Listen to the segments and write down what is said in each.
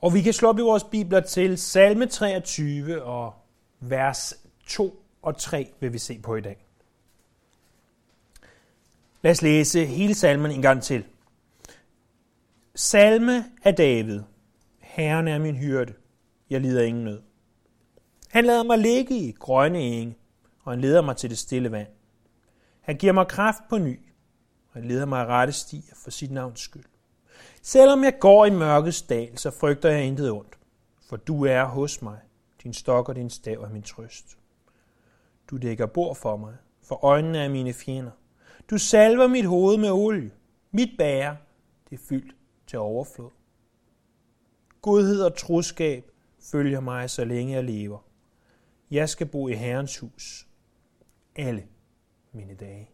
Og vi kan slå op i vores bibler til Salme 23 og vers 2 og 3 vil vi se på i dag. Lad os læse hele salmen en gang til. Salme af David. Herren er min hyrde. Jeg lider ingen nød. Han lader mig ligge i grønne enge, og han leder mig til det stille vand. Han giver mig kraft på ny, og han leder mig i rette stier for sit navns skyld. Selvom jeg går i mørkets dal, så frygter jeg intet ondt, for du er hos mig. Din stok og din stav er min trøst. Du dækker bord for mig, for øjnene er mine fjender. Du salver mit hoved med olie. Mit bæger, det er fyldt til overflod. Godhed og troskab følger mig, så længe jeg lever. Jeg skal bo i Herrens hus alle mine dage.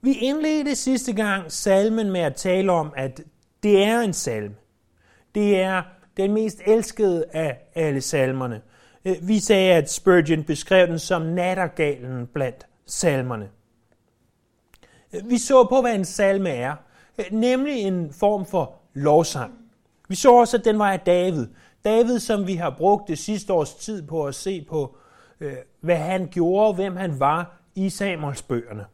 Vi indledte sidste gang salmen med at tale om, at det er en salme. Det er den mest elskede af alle salmerne. Vi sagde, at Spurgeon beskrev den som nattergalen blandt salmerne. Vi så på, hvad en salme er, nemlig en form for lovsang. Vi så også, at den var af David. David, som vi har brugt det sidste års tid på at se på, hvad han gjorde, hvem han var i Samuelsbøgerne.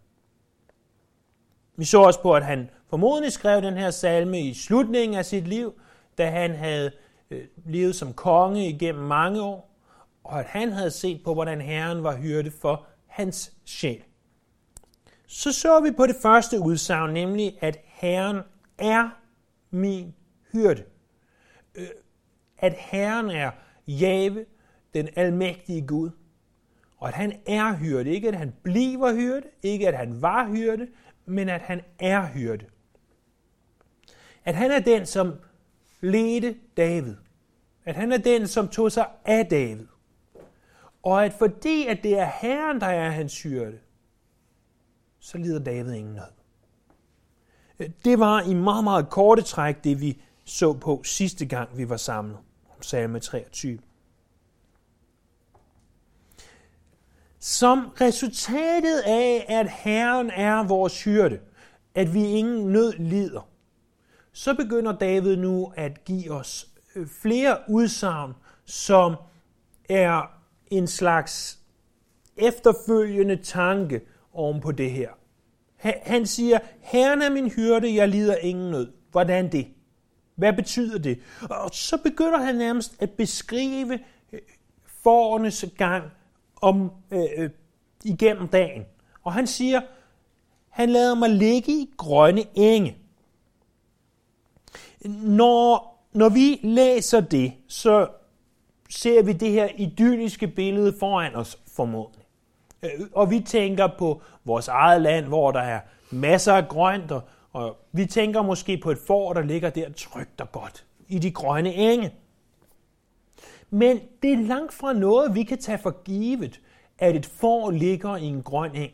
Vi så også på, at han formodentlig skrev den her salme i slutningen af sit liv, da han havde levet som konge igennem mange år, og at han havde set på, hvordan Herren var hyrde for hans sjæl. Så vi på det første udsagn, nemlig at Herren er min hyrde. At Herren er Jahve, den almægtige Gud, og at han er hyrde. Ikke at han bliver hyrde, ikke at han var hyrde, men at han er hyrde. At han er den, som ledte David. At han er den, som tog sig af David. Og at fordi at det er Herren, der er hans hyrde, så lider David ingen nød. Det var i meget, meget korte træk, det vi så på sidste gang, vi var samlet om Salme 23. Som resultatet af, at Herren er vores hyrde, at vi ingen nød lider, så begynder David nu at give os flere udsagn, som er en slags efterfølgende tanke oven på det her. Han siger, Herren er min hyrde, jeg lider ingen nød. Hvordan det? Hvad betyder det? Og så begynder han nærmest at beskrive fårenes gang igennem dagen. Og han siger, han lader mig ligge i grønne enge. Når vi læser det, så ser vi det her idylliske billede foran os formodentlig. Og vi tænker på vores eget land, hvor der er masser af grønt, og vi tænker måske på et får, der ligger der trygt og godt i de grønne enge. Men det er langt fra noget, vi kan tage for givet, at et får ligger i en grøn eng.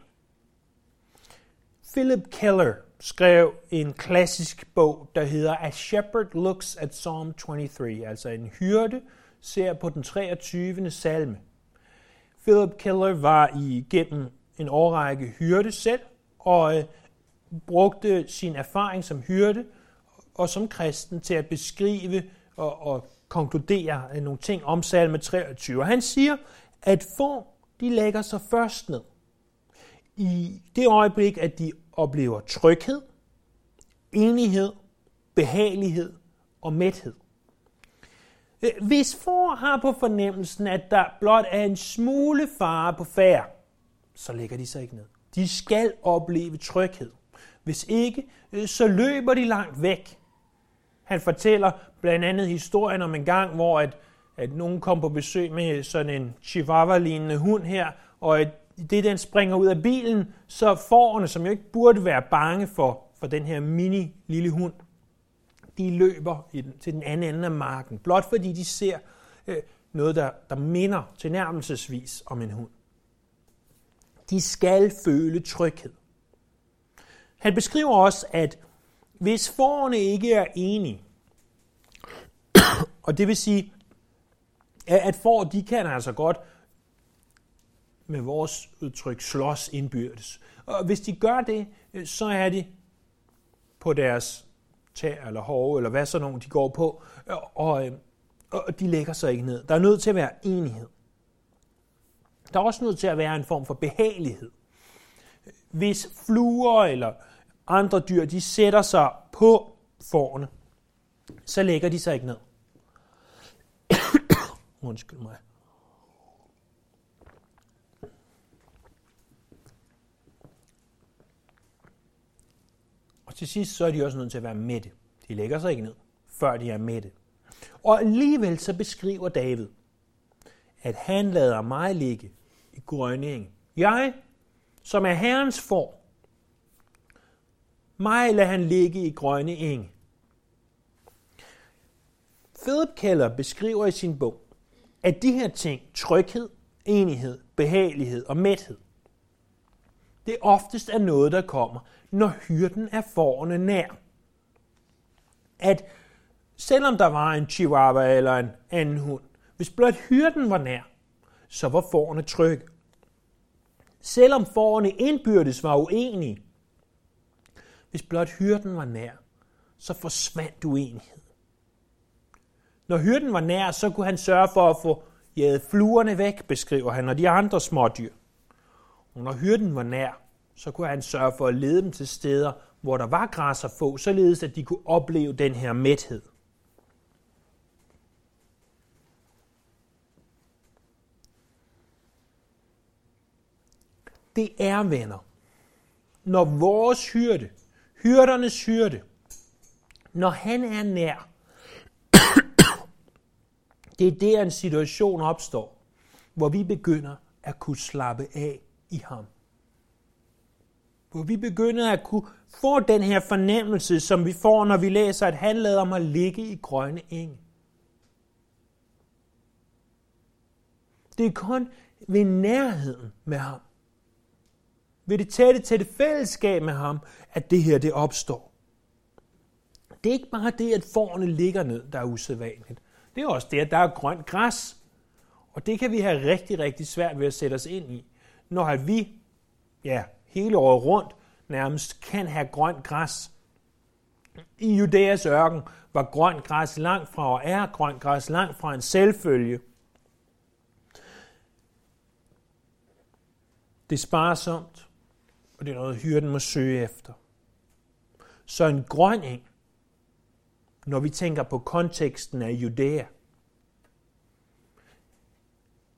Philip Keller skrev en klassisk bog, der hedder A Shepherd Looks at Psalm 23, altså en hyrde ser på den 23. salme. Philip Keller var igennem en årrække hyrde selv, og brugte sin erfaring som hyrde og som kristen til at beskrive og konkludere nogle ting om salme 23. Han siger, at får, de lægger sig først ned. I det øjeblik, at de oplever tryghed, enighed, behagelighed og mæthed. Hvis får har på fornemmelsen, at der blot er en smule fare på færd, så lægger de sig ikke ned. De skal opleve tryghed. Hvis ikke, så løber de langt væk. Han fortæller blandt andet historien om en gang, hvor at nogen kom på besøg med sådan en chihuahua-lignende hund her, og at det, den springer ud af bilen, så fårene, som jo ikke burde være bange for den her mini-lille hund, de løber til den anden ende af marken, blot fordi de ser noget, der minder tilnærmelsesvis om en hund. De skal føle tryghed. Han beskriver også, at hvis fårene ikke er enige, og det vil sige, at får, de kan altså godt med vores udtryk slås indbyrdes. Og hvis de gør det, så er de på deres tær eller hove, eller hvad sådan nogle de går på, og de lægger sig ikke ned. Der er nødt til at være enighed. Der er også nødt til at være en form for behagelighed. Hvis fluer eller andre dyr, de sætter sig på fårene, så lægger de sig ikke ned. Undskyld mig. Og til sidst, så er de også nødt til at være mætte. De lægger sig ikke ned, før de er mætte. Og alligevel så beskriver David, at han lader mig ligge i grønne enge. Jeg, som er Herrens får, mig lader han ligge i grønne enge. Philip Keller beskriver i sin bog, at de her ting, tryghed, enighed, behagelighed og mæthed, det oftest er noget, der kommer, når hyrden er fårene nær. At selvom der var en chihuahua eller en anden hund, hvis blot hyrden var nær, så var fårene trygge. Selvom fårene indbyrdes var uenige, hvis blot hyrden var nær, så forsvandt uenighed. Når hyrden var nær, så kunne han sørge for at få jaget fluerne væk, beskriver han, og de andre smådyr. Og når hyrden var nær, så kunne han sørge for at lede dem til steder, hvor der var græs at få, således at de kunne opleve den her mæthed. Det er, venner, når vores hyrde, hyrdernes hyrde, når han er nær, det er der en situation opstår, hvor vi begynder at kunne slappe af i ham. Hvor vi begynder at kunne få den her fornemmelse, som vi får, når vi læser, at han lader mig ligge i grønne enge. Det er kun ved nærheden med ham, ved det tætte fællesskab med ham, at det her det opstår. Det er ikke bare det, at fårene ligger ned, der er usædvanligt. Det er også det, at der er grønt græs. Og det kan vi have rigtig, rigtig svært ved at sætte os ind i, når vi hele året rundt nærmest kan have grønt græs. I Judæas ørken var grønt græs langt fra, og er grønt græs langt fra en selvfølge. Det er sparsomt, og det er noget, hyrden må søge efter. Så en grøn eng, når vi tænker på konteksten af Judæa,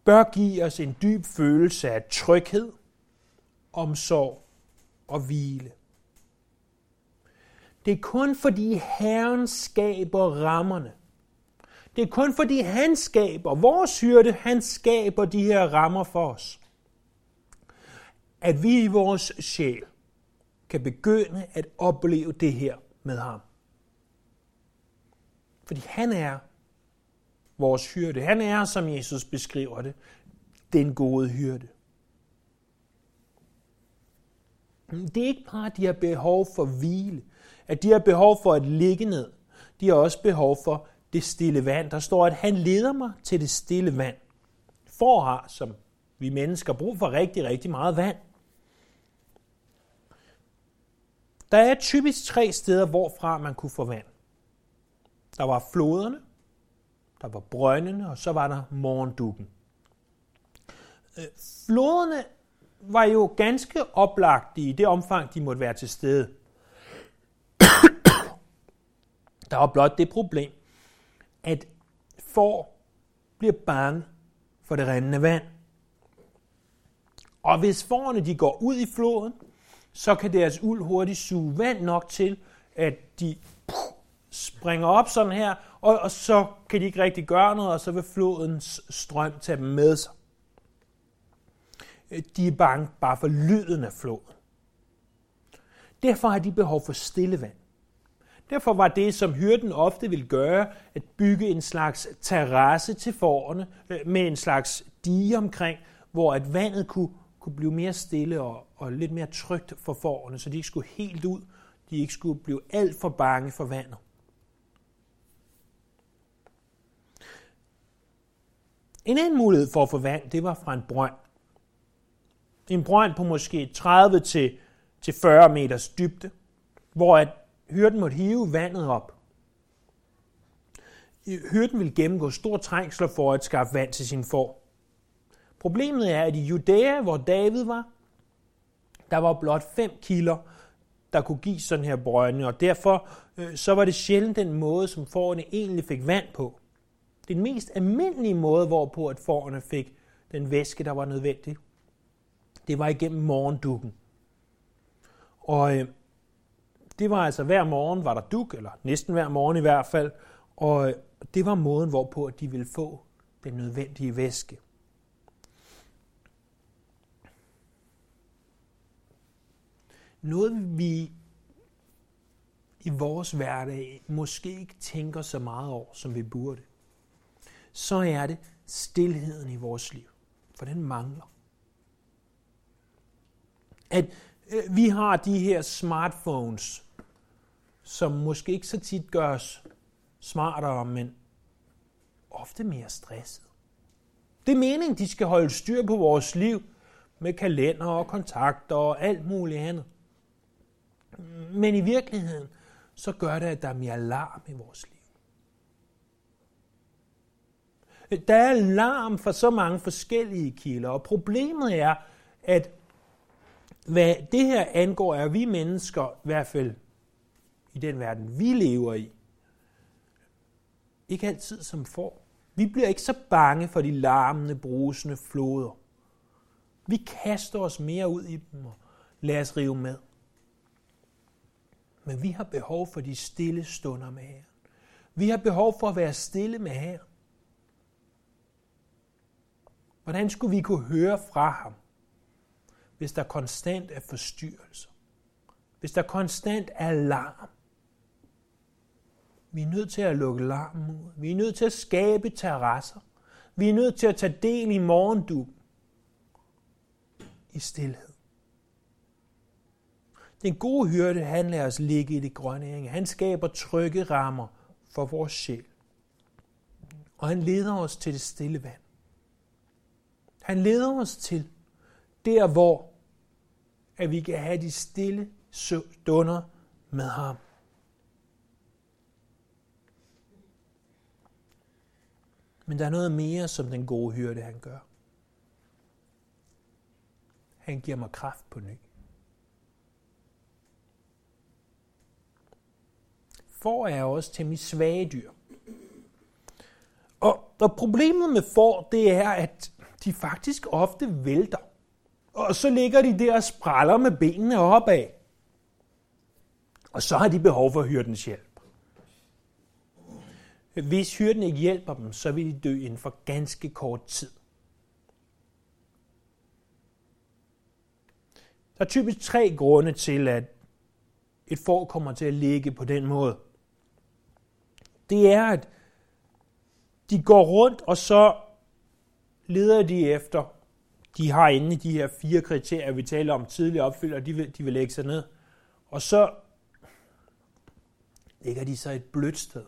bør give os en dyb følelse af tryghed, omsorg og hvile. Det er kun fordi Herren skaber rammerne. Det er kun fordi han skaber, vores hyrde, han skaber de her rammer for os. At vi i vores sjæl kan begynde at opleve det her med ham. Fordi han er vores hyrde. Han er, som Jesus beskriver det, den gode hyrde. Det er ikke bare, at de har behov for hvile, at de har behov for at ligge ned. De har også behov for det stille vand. Der står, at han leder mig til det stille vand. For har, som vi mennesker, brug for rigtig, rigtig meget vand. Der er typisk 3 steder, hvorfra man kunne få vand. Der var floderne, der var brøndene, og så var der morgendukken. Floderne var jo ganske oplagt i det omfang, de måtte være til stede. Der var blot det problem, at får bliver bange for det rindende vand. Og hvis fårene de går ud i floden, så kan deres uld hurtigt suge vand nok til, at de springer op sådan her, og så kan de ikke rigtig gøre noget, og så vil flodens strøm tage dem med sig. De er bange bare for lyden af floden. Derfor har de behov for stille vand. Derfor var det, som hyrden ofte ville gøre, at bygge en slags terrasse til fårene med en slags dige omkring, hvor at vandet kunne blive mere stille og lidt mere trygt for fårene, så de ikke skulle helt ud, de ikke skulle blive alt for bange for vandet. En anden mulighed for at få vand, det var fra en brønd. En brønd på måske 30-40 meters dybde, hvor at hyrden måtte hive vandet op. Hyrden ville gennemgå store trængsler for at skaffe vand til sin får. Problemet er, at i Judæa, hvor David var, der var blot 5 kilder, der kunne give sådan her brønde, og derfor så var det sjældent den måde, som fårene egentlig fik vand på. Den mest almindelige måde, hvorpå at fårene fik den væske, der var nødvendig, det var igennem morgendukken. Og det var altså hver morgen, var der duk, eller næsten hver morgen i hvert fald, og det var måden, hvorpå de ville få den nødvendige væske. Noget vi i vores hverdag måske ikke tænker så meget over, som vi burde, så er det stilheden i vores liv, for den mangler. At vi har de her smartphones, som måske ikke så tit gør os smartere, men ofte mere stresset. Det er meningen, de skal holde styr på vores liv med kalender og kontakter og alt muligt andet. Men i virkeligheden, så gør det, at der er mere larm i vores liv. Der er larm fra så mange forskellige kilder, og problemet er, at hvad det her angår, er vi mennesker, i hvert fald i den verden, vi lever i, ikke altid som får. Vi bliver ikke så bange for de larmende, brusende floder. Vi kaster os mere ud i dem og lader os rive med. Men vi har behov for de stille stunder med Herren. Vi har behov for at være stille med Herren. Hvordan skulle vi kunne høre fra ham, hvis der konstant er forstyrrelser? Hvis der konstant er larm? Vi er nødt til at lukke larmen ud. Vi er nødt til at skabe terrasser. Vi er nødt til at tage del i morgendukken i stilhed. Den gode hyrde, han lader os ligge i det grønne enge. Han skaber trygge rammer for vores sjæl. Og han leder os til det stille vand. Han leder os til der, hvor at vi kan have de stille stunder med ham. Men der er noget mere, som den gode hyrde, han gør. Han giver mig kraft på ny. Får er også til mit svage dyr. Og problemet med får, det er, at de faktisk ofte vælter. Og så ligger de der og spræller med benene opad. Og så har de behov for hyrdens hjælp. Hvis hyrden ikke hjælper dem, så vil de dø inden for ganske kort tid. Der er typisk 3 grunde til, at et får kommer til at ligge på den måde. Det er, at de går rundt, og så leder de efter. De har inde de her 4 kriterier, vi taler om tidligere opfylder, og de vil lægge sig ned. Og så ligger de så et blødt sted.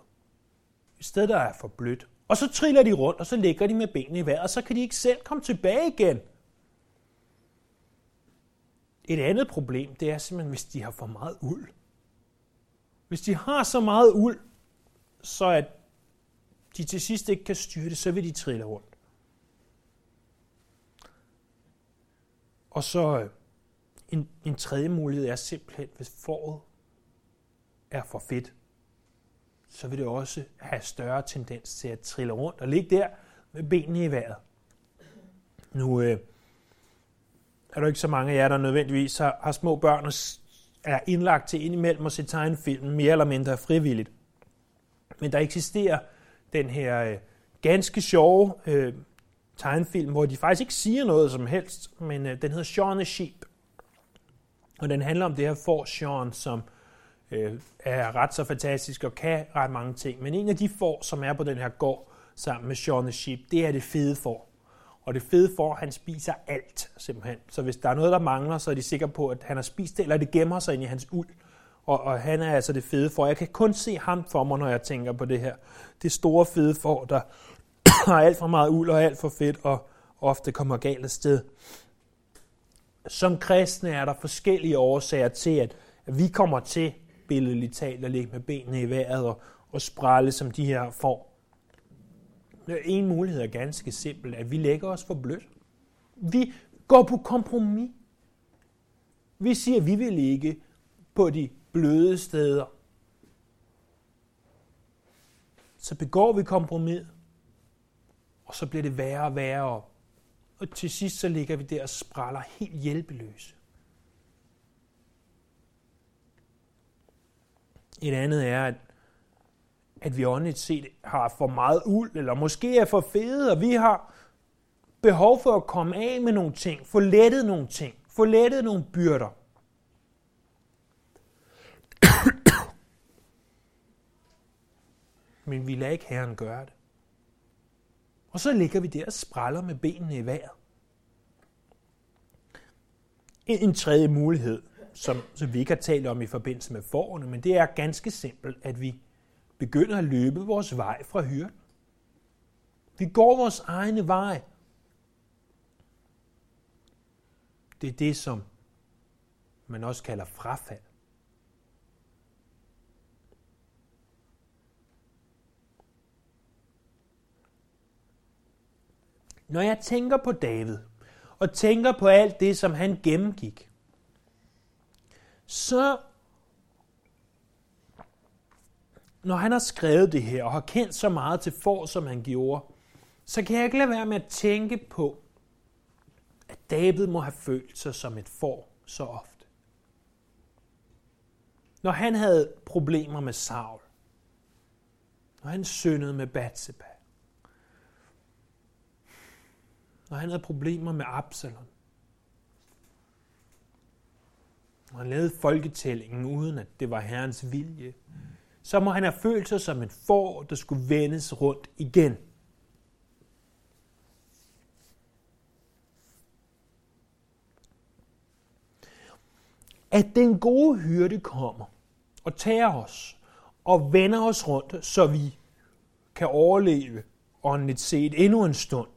Et sted, der er for blødt. Og så triller de rundt, og så ligger de med benene i vejret, og så kan de ikke selv komme tilbage igen. Et andet problem, det er simpelthen, hvis de har for meget uld. Hvis de har så meget uld, så at de til sidst ikke kan styre det, så vil de trille rundt. Og så en tredje mulighed er simpelthen, hvis fåret er for fedt, så vil det også have større tendens til at trille rundt og ligge der med benene i vejret. Nu er der ikke så mange af jer, der nødvendigvis har små børn og er indlagt til indimellem at se tegnefilm mere eller mindre frivilligt. Men der eksisterer den her ganske sjove tegnefilm, hvor de faktisk ikke siger noget som helst, men den hedder Shaun the Sheep. Og den handler om det her får Shaun, som er ret så fantastisk og kan ret mange ting. Men en af de får, som er på den her gård sammen med Shaun the Sheep, det er det fede får. Og det fede får, han spiser alt, simpelthen. Så hvis der er noget, der mangler, så er de sikre på, at han har spist det, eller det gemmer sig ind i hans uld. Og han er altså det fede får. Jeg kan kun se ham for mig, når jeg tænker på det her. Det store fede får, der har alt for meget uld og alt for fedt, og ofte kommer galt af sted. Som kristne er der forskellige årsager til, at vi kommer til billedligt talt at ligge med benene i vejret og sprælle, som de her får. En mulighed er ganske simpel, at vi lægger os for blødt. Vi går på kompromis. Vi siger, at vi vil ligge på de bløde steder. Så begår vi kompromis, og så bliver det værre og værre. Og til sidst så ligger vi der og spræller helt hjælpeløse. Et andet er, at vi åndeligt set har for meget uld, eller måske er for fede, og vi har behov for at komme af med nogle ting, få lettet nogle ting, få lettet nogle byrder. Men vi lader ikke Herren gøre det. Og så ligger vi der og spræller med benene i vejret. En tredje mulighed, som vi ikke har talt om i forbindelse med fårene, men det er ganske simpelt, at vi begynder at løbe vores vej fra hyrden. Vi går vores egne vej. Det er det, som man også kalder frafald. Når jeg tænker på David, og tænker på alt det, som han gennemgik, så, når han har skrevet det her, og har kendt så meget til får, som han gjorde, så kan jeg ikke lade være med at tænke på, at David må have følt sig som et får så ofte. Når han havde problemer med Saul, når han syndede med Batseba, når han havde problemer med Absalom, når han lavede folketællingen uden at det var Herrens vilje, så må han have følt sig som et får, der skulle vendes rundt igen. At den gode hyrde kommer og tager os og vender os rundt, så vi kan overleve åndeligt set endnu en stund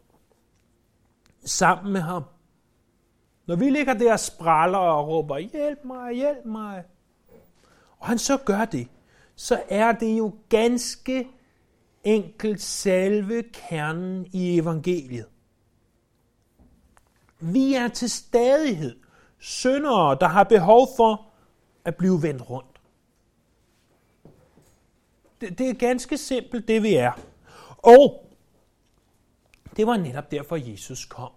sammen med ham. Når vi ligger der og spræller og råber, hjælp mig, hjælp mig, og han så gør det, så er det jo ganske enkelt selve kernen i evangeliet. Vi er til stadighed syndere, der har behov for at blive vendt rundt. Det er ganske simpelt, det vi er. Og det var netop derfor, Jesus kom.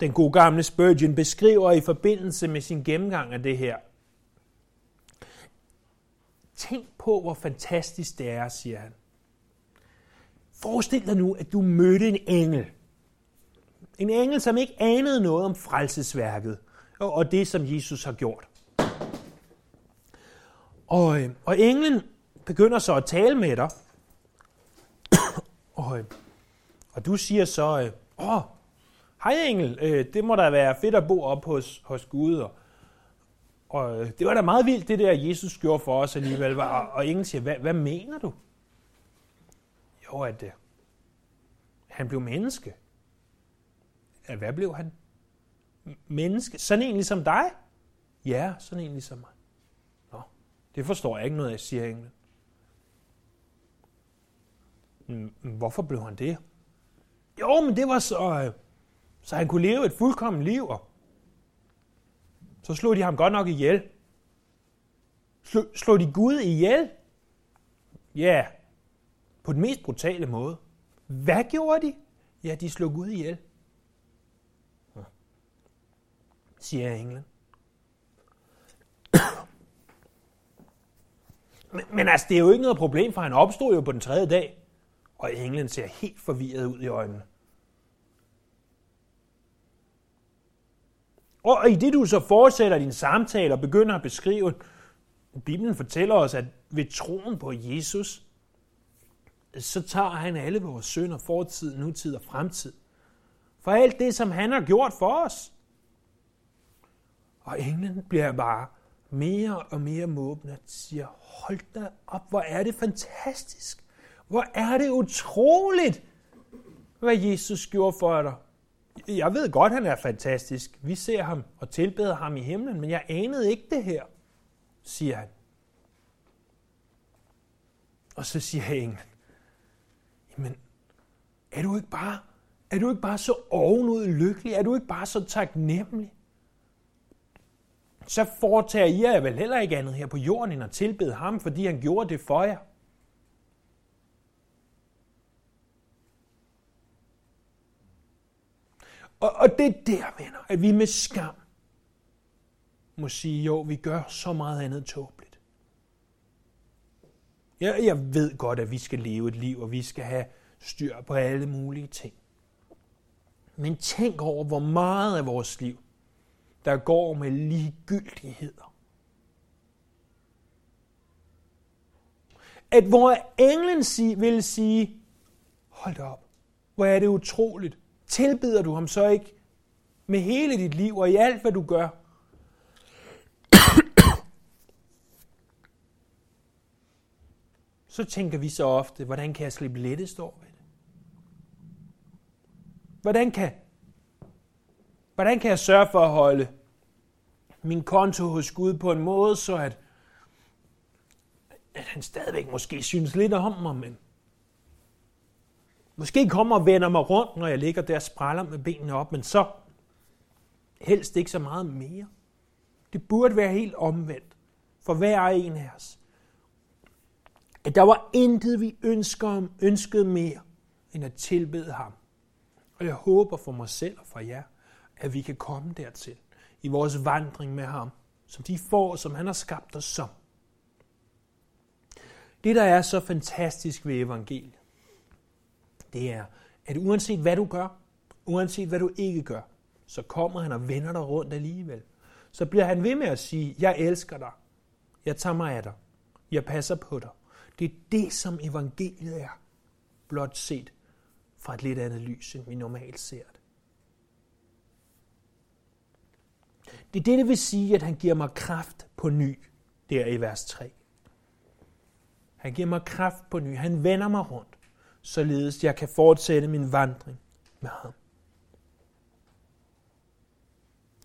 Den gode gamle Spurgeon beskriver i forbindelse med sin gennemgang af det her. Tænk på, hvor fantastisk det er, siger han. Forestil dig nu, at du mødte en engel. En engel, som ikke anede noget om frelsesværket og det, som Jesus har gjort. Og englen begynder så at tale med dig. Og du siger så, hej engel, det må da være fedt at bo op hos Gud. Og det var da meget vildt, det der Jesus gjorde for os alligevel. Og englen siger, hvad mener du? Jo, at han blev menneske. At hvad blev han? Menneske? Sådan en ligesom dig? Ja, sådan en ligesom mig. Nå, det forstår jeg ikke noget af, siger englen. Hvorfor blev han det? Jo, men det var så han kunne leve et fuldkommen liv. Så slog de ham godt nok ihjel. Slog de Gud ihjel? Ja, på den mest brutale måde. Hvad gjorde de? Ja, de slog Gud ihjel, siger englen. Men altså, det er jo ikke noget problem, for han opstod jo på den tredje dag. Og englen ser helt forvirret ud i øjnene. Og i det du så fortsætter din samtale og begynder at beskrive, Bibelen fortæller os, at ved troen på Jesus, så tager han alle vores synder, fortid, nutid og fremtid. For alt det, som han har gjort for os. Og englen bliver bare mere og mere måbende og siger, hold da op, hvor er det fantastisk. Hvor er det utroligt, hvad Jesus gjorde for dig. Jeg ved godt, han er fantastisk. Vi ser ham og tilbeder ham i himlen, men jeg anede ikke det her, siger han. Og så siger englen, jamen, er du ikke bare så ovenud lykkelig? Er du ikke bare så taknemmelig? Så foretager I jer vel heller ikke andet her på jorden, end at tilbede ham, fordi han gjorde det for jer. Og det er der, venner, at vi med skam må sige, jo, vi gør så meget andet tåbeligt. Jeg ved godt, at vi skal leve et liv, og vi skal have styr på alle mulige ting. Men tænk over, hvor meget af vores liv, der går med ligegyldigheder. At hvor englen vil sige, hold op, hvor er det utroligt. Tilbeder du ham så ikke med hele dit liv og i alt, hvad du gør? Så tænker vi så ofte, hvordan kan jeg slippe lettest over ved det? Hvordan kan jeg sørge for at holde min konto hos Gud på en måde, så at han stadigvæk måske synes lidt om mig, men måske kommer og vender mig rundt, når jeg ligger der og spræller med benene op, men så helst ikke så meget mere. Det burde være helt omvendt for hver en af os. At der var intet, vi ønskede mere, end at tilbede ham. Og jeg håber for mig selv og for jer, at vi kan komme dertil i vores vandring med ham, som de får, som han har skabt os som. Det, der er så fantastisk ved evangeliet, det er, at uanset hvad du gør, uanset hvad du ikke gør, så kommer han og vender dig rundt alligevel. Så bliver han ved med at sige, jeg elsker dig, jeg tager mig af dig, jeg passer på dig. Det er det, som evangeliet er, blot set fra et lidt andet lys, end vi normalt ser det. Det er det, det vil sige, at han giver mig kraft på ny, der i vers 3. Han giver mig kraft på ny, han vender mig rundt, således jeg kan fortsætte min vandring med ham.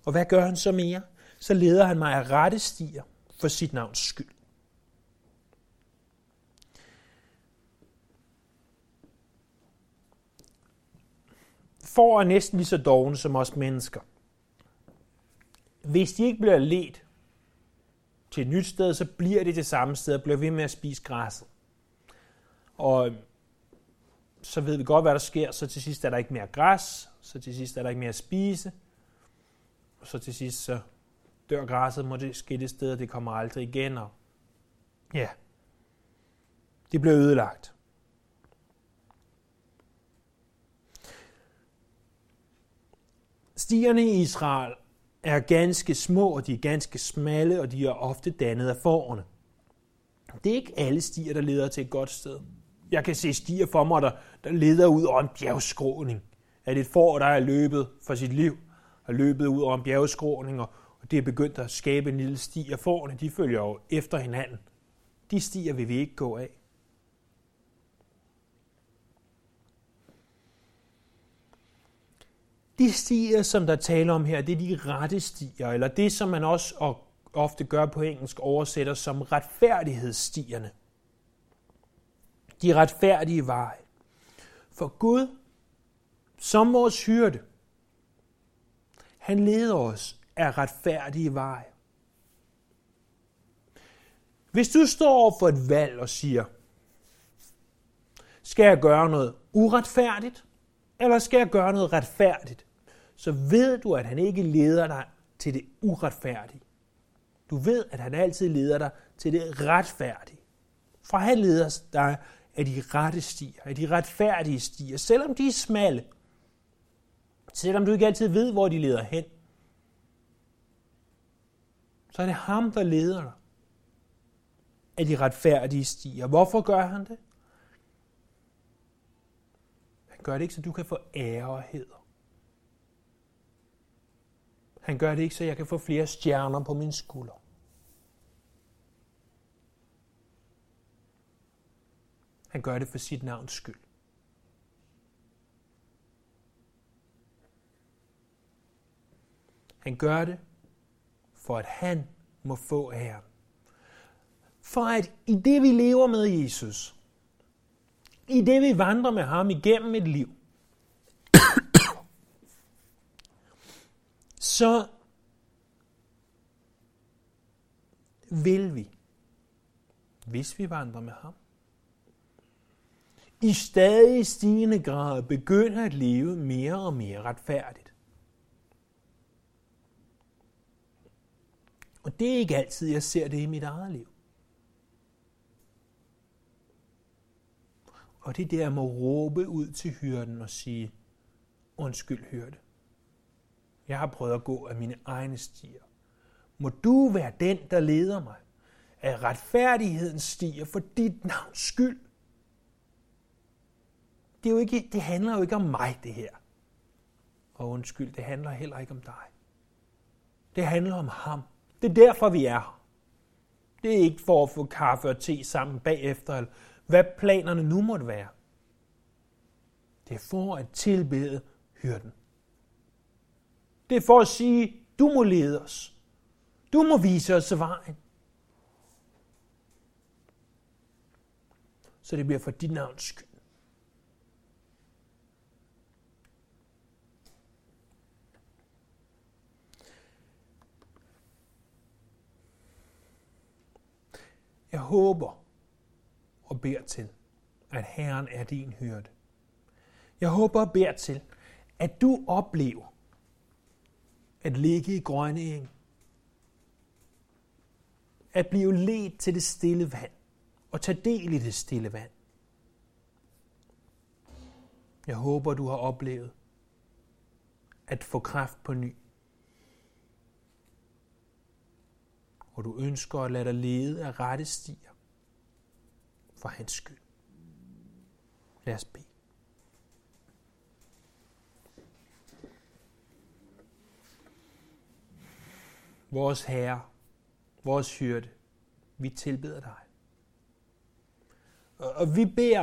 Og hvad gør han så mere? Så leder han mig af rette stier for sit navns skyld. Får er næsten lige så dovne som os mennesker. Hvis de ikke bliver ledt til et nyt sted, så bliver det samme sted og bliver ved med at spise græsset. Og så ved vi godt, hvad der sker, så til sidst er der ikke mere græs, så til sidst er der ikke mere at spise, og så til sidst så dør græsset, må det ske det sted, og det kommer aldrig igen, og ja, det bliver ødelagt. Stierne i Israel er ganske små, og de er ganske smalle, og de er ofte dannet af fårene. Det er ikke alle stier, der leder til et godt sted. Jeg kan se stier for mig, der leder ud over en bjergskråning. At et får, der er løbet for sit liv, har løbet ud over en bjergskråning, og det er begyndt at skabe en lille sti, og fårene, de følger jo efter hinanden. De stier vil vi ikke gå af. De stier, som der taler om her, det er de rette stier, eller det, som man også ofte gør på engelsk, oversætter som retfærdighedsstierne. De retfærdige veje. For Gud, som vores hyrde, han leder os af retfærdige veje. Hvis du står over for et valg og siger, skal jeg gøre noget uretfærdigt, eller skal jeg gøre noget retfærdigt, så ved du, at han ikke leder dig til det uretfærdige. Du ved, at han altid leder dig til det retfærdige. For han leder dig af de rette stier, af de retfærdige stier, selvom de er smalle, selvom du ikke altid ved, hvor de leder hen, så er det ham, der leder dig af de retfærdige stier. Hvorfor gør han det? Han gør det ikke, så du kan få ære og hæder. Han gør det ikke, så jeg kan få flere stjerner på mine skuldre. Han gør det for sit navns skyld. Han gør det, for at han må få æren. For at i det, vi lever med Jesus, i det, vi vandrer med ham igennem et liv, så vil vi, hvis vi vandrer med ham, i stadig stigende grad begynde at leve mere og mere retfærdigt. Og det er ikke altid, jeg ser det i mit eget liv. Og det er der, jeg må råbe ud til hyrden og sige, undskyld hyrde, jeg har prøvet at gå af mine egne stier. Må du være den, der leder mig af retfærdighedens stier for dit navns skyld. Det handler jo ikke om mig, det her. Og undskyld, det handler heller ikke om dig. Det handler om ham. Det er derfor, vi er her. Det er ikke for at få kaffe og te sammen bagefter, eller hvad planerne nu måtte være. Det er for at tilbede hyrden. Det er for at sige, du må lede os. Du må vise os vejen. Så det bliver for dit navns skyld. Jeg håber og beder til, at Herren er din hyrde. Jeg håber og beder til, at du oplever at ligge i grønne enge. At blive ledt til det stille vand og tage del i det stille vand. Jeg håber, du har oplevet at få kraft på ny. Og du ønsker at lade dig lede af rette stier for hans skyld. Lad os bede. Vores Herre, vores hyrde, vi tilbeder dig. Og vi beder,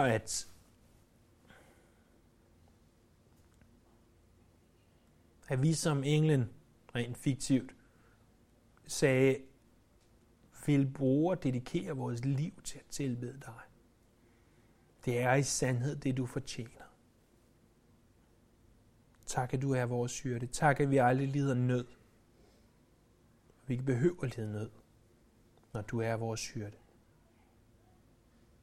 at vi som englen, rent fiktivt, sagde, vil bruge og dedikere vores liv til at tilbede dig. Det er i sandhed det, du fortjener. Tak, at du er vores hyrde. Tak, at vi aldrig lider nød. Vi ikke behøver at lide nød, når du er vores hyrde.